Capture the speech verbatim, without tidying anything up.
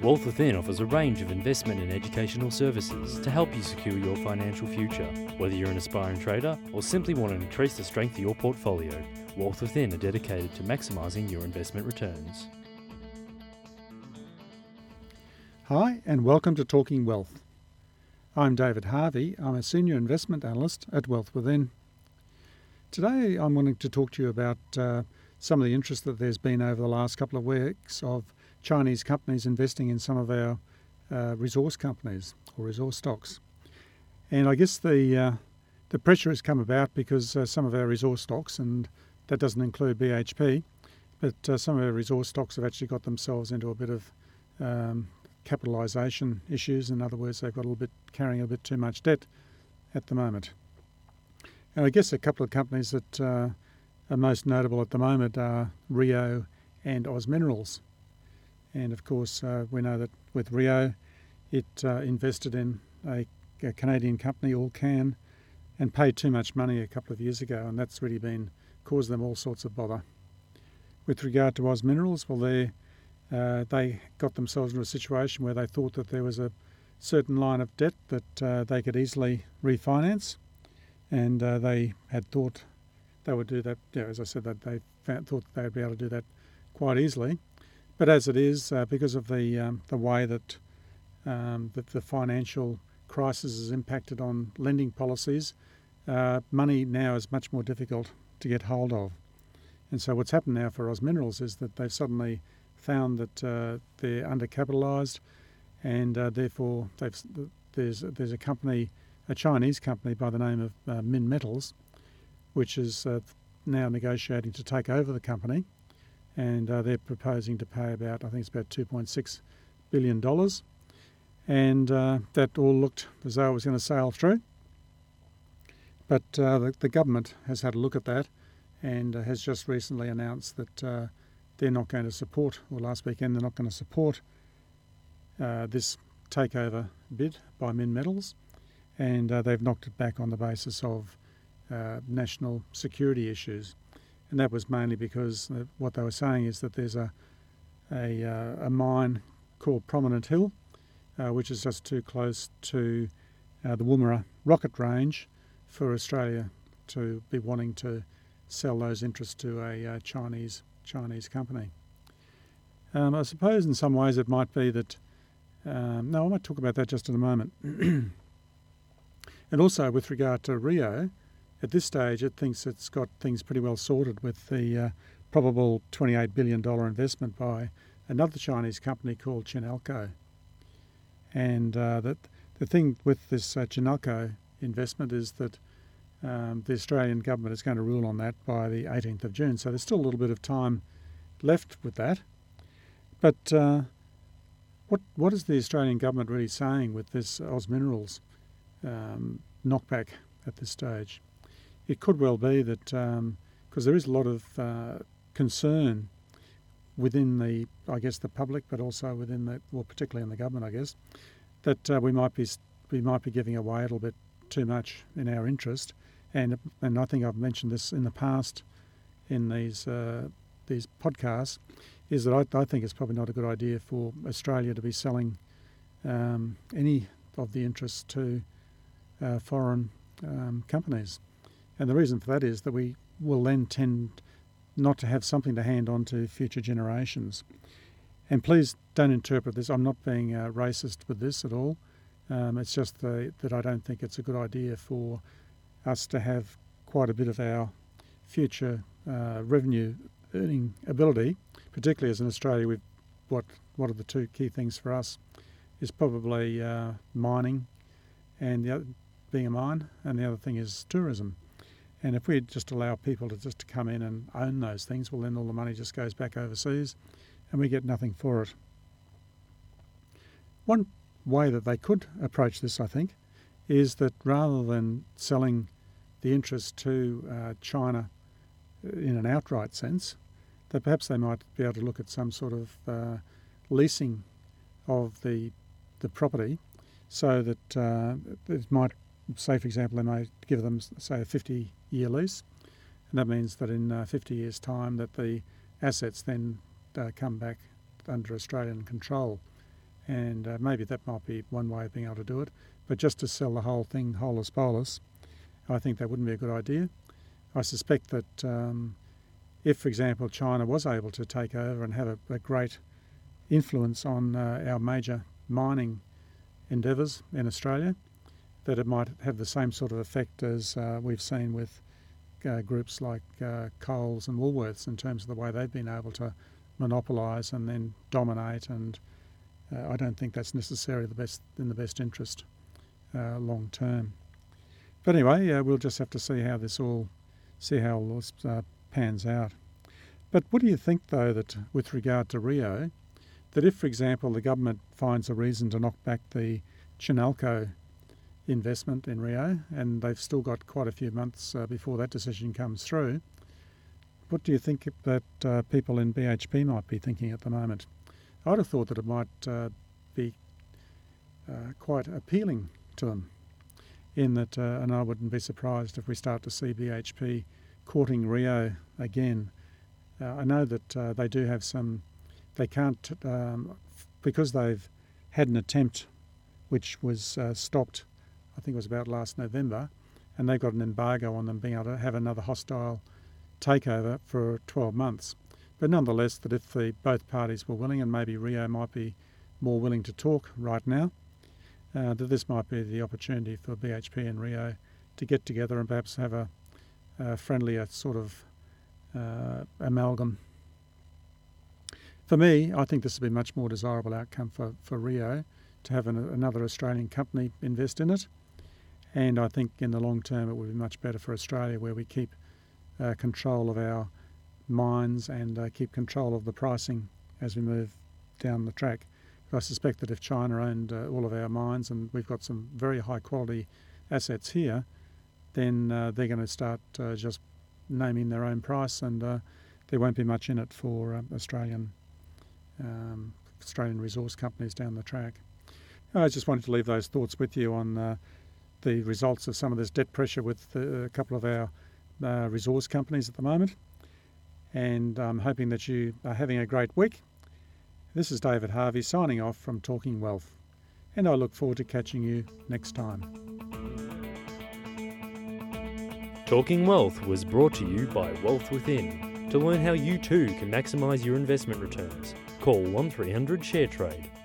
Wealth Within offers a range of investment and educational services to help you secure your financial future. Whether you're an aspiring trader or simply want to increase the strength of your portfolio, Wealth Within are dedicated to maximising your investment returns. Hi and welcome to Talking Wealth. I'm David Harvey. I'm a Senior Investment Analyst at Wealth Within. Today I'm wanting to talk to you about uh, some of the interest that there's been over the last couple of weeks of Chinese companies investing in some of our uh, resource companies or resource stocks. And I guess the uh, the pressure has come about because uh, some of our resource stocks, and that doesn't include B H P, but uh, some of our resource stocks have actually got themselves into a bit of um, capitalisation issues. In other words, they've got a little bit, carrying a bit too much debt at the moment. And I guess a couple of companies that uh, are most notable at the moment are Rio and Oz Minerals. And of course, uh, we know that with Rio, it uh, invested in a, a Canadian company, Alcan, and paid too much money a couple of years ago, and that's really been caused them all sorts of bother. With regard to Oz Minerals, well, they uh, they got themselves into a situation where they thought that there was a certain line of debt that uh, they could easily refinance, and uh, they had thought they would do that. Yeah, as I said, that they found, thought they would be able to do that quite easily. But as it is, uh, because of the um, the way that um, that the financial crisis has impacted on lending policies, uh, money now is much more difficult to get hold of. And so what's happened now for Oz Minerals is that they've suddenly found that uh, they're undercapitalised, and uh, therefore they've, there's there's a company, a Chinese company by the name of uh, Minmetals, which is uh, now negotiating to take over the company. And uh, they're proposing to pay about, I think it's about two point six billion dollars. And uh, that all looked as though it was going to sail through. But uh, the, the government has had a look at that and uh, has just recently announced that uh, they're not going to support, or last weekend, they're not going to support uh, this takeover bid by Minmetals. And uh, they've knocked it back on the basis of uh, national security issues. And that was mainly because what they were saying is that there's a a, uh, a mine called Prominent Hill, uh, which is just too close to uh, the Woomera rocket range for Australia to be wanting to sell those interests to a uh, Chinese Chinese company. Um, I suppose in some ways it might be that. Um, no, I might talk about that just in a moment. And also with regard to Rio. At this stage, it thinks it's got things pretty well sorted with the uh, probable twenty-eight billion dollars investment by another Chinese company called Chinalco. And uh, that the thing with this uh, Chinalco investment is that um, the Australian government is going to rule on that by the eighteenth of June. So there's still a little bit of time left with that. But uh, what what is the Australian government really saying with this Oz Minerals um, knockback at this stage? It could well be that, because um, there is a lot of uh, concern within the, I guess, the public, but also within the, well, particularly in the government, I guess, that uh, we might be we might be giving away a little bit too much in our interest, and and I think I've mentioned this in the past in these uh, these podcasts, is that I, I think it's probably not a good idea for Australia to be selling um, any of the interests to uh, foreign um, companies. And the reason for that is that we will then tend not to have something to hand on to future generations. And please don't interpret this. I'm not being uh, racist with this at all. Um, it's just the, that I don't think it's a good idea for us to have quite a bit of our future uh, revenue earning ability, particularly as in Australia. We've, what, what are the two key things for us is probably uh, mining and the other, being a mine, and the other thing is tourism. And if we just allow people to just come in and own those things, well, then all the money just goes back overseas and we get nothing for it. One way that they could approach this, I think, is that rather than selling the interest to uh, China in an outright sense, that perhaps they might be able to look at some sort of uh, leasing of the the property so that uh, it might, say, for example, they may give them, say, a fifty-year lease, and that means that in uh, fifty years' time that the assets then uh, come back under Australian control and uh, maybe that might be one way of being able to do it. But just to sell the whole thing, whole as bolus, I think that wouldn't be a good idea. I suspect that um, if, for example, China was able to take over and have a, a great influence on uh, our major mining endeavours in Australia, that it might have the same sort of effect as uh, we've seen with uh, groups like uh, Coles and Woolworths in terms of the way they've been able to monopolise and then dominate, and uh, I don't think that's necessarily the best in the best interest uh, long term. But anyway, uh, we'll just have to see how this all see how all this uh, pans out. But what do you think, though, that with regard to Rio, that if, for example, the government finds a reason to knock back the Chinalco investment in Rio, and they've still got quite a few months uh, before that decision comes through, what do you think that uh, people in B H P might be thinking at the moment? I'd have thought that it might uh, be uh, quite appealing to them, in that, uh, and I wouldn't be surprised if we start to see B H P courting Rio again. Uh, I know that uh, they do have some, they can't, um, because they've had an attempt which was uh, stopped, I think it was about last November, and they've got an embargo on them being able to have another hostile takeover for twelve months. But nonetheless, that if the both parties were willing, and maybe Rio might be more willing to talk right now, uh, that this might be the opportunity for B H P and Rio to get together and perhaps have a, a friendlier sort of uh, amalgam. For me, I think this would be a much more desirable outcome for, for Rio, to have an, another Australian company invest in it. And I think in the long term it would be much better for Australia, where we keep Uh, control of our mines and uh, keep control of the pricing as we move down the track. But I suspect that if China owned uh, all of our mines, and we've got some very high quality assets here, then uh, they're going to start uh, just naming their own price, and uh, there won't be much in it for uh, Australian um, Australian resource companies down the track. I just wanted to leave those thoughts with you on uh, the results of some of this debt pressure with uh, a couple of our Uh, resource companies at the moment, and I'm hoping that you are having a great week. This is David Harvey signing off from Talking Wealth, and I look forward to catching you next time. Talking Wealth was brought to you by Wealth Within. To learn how you too can maximise your investment returns, call one three hundred ShareTrade.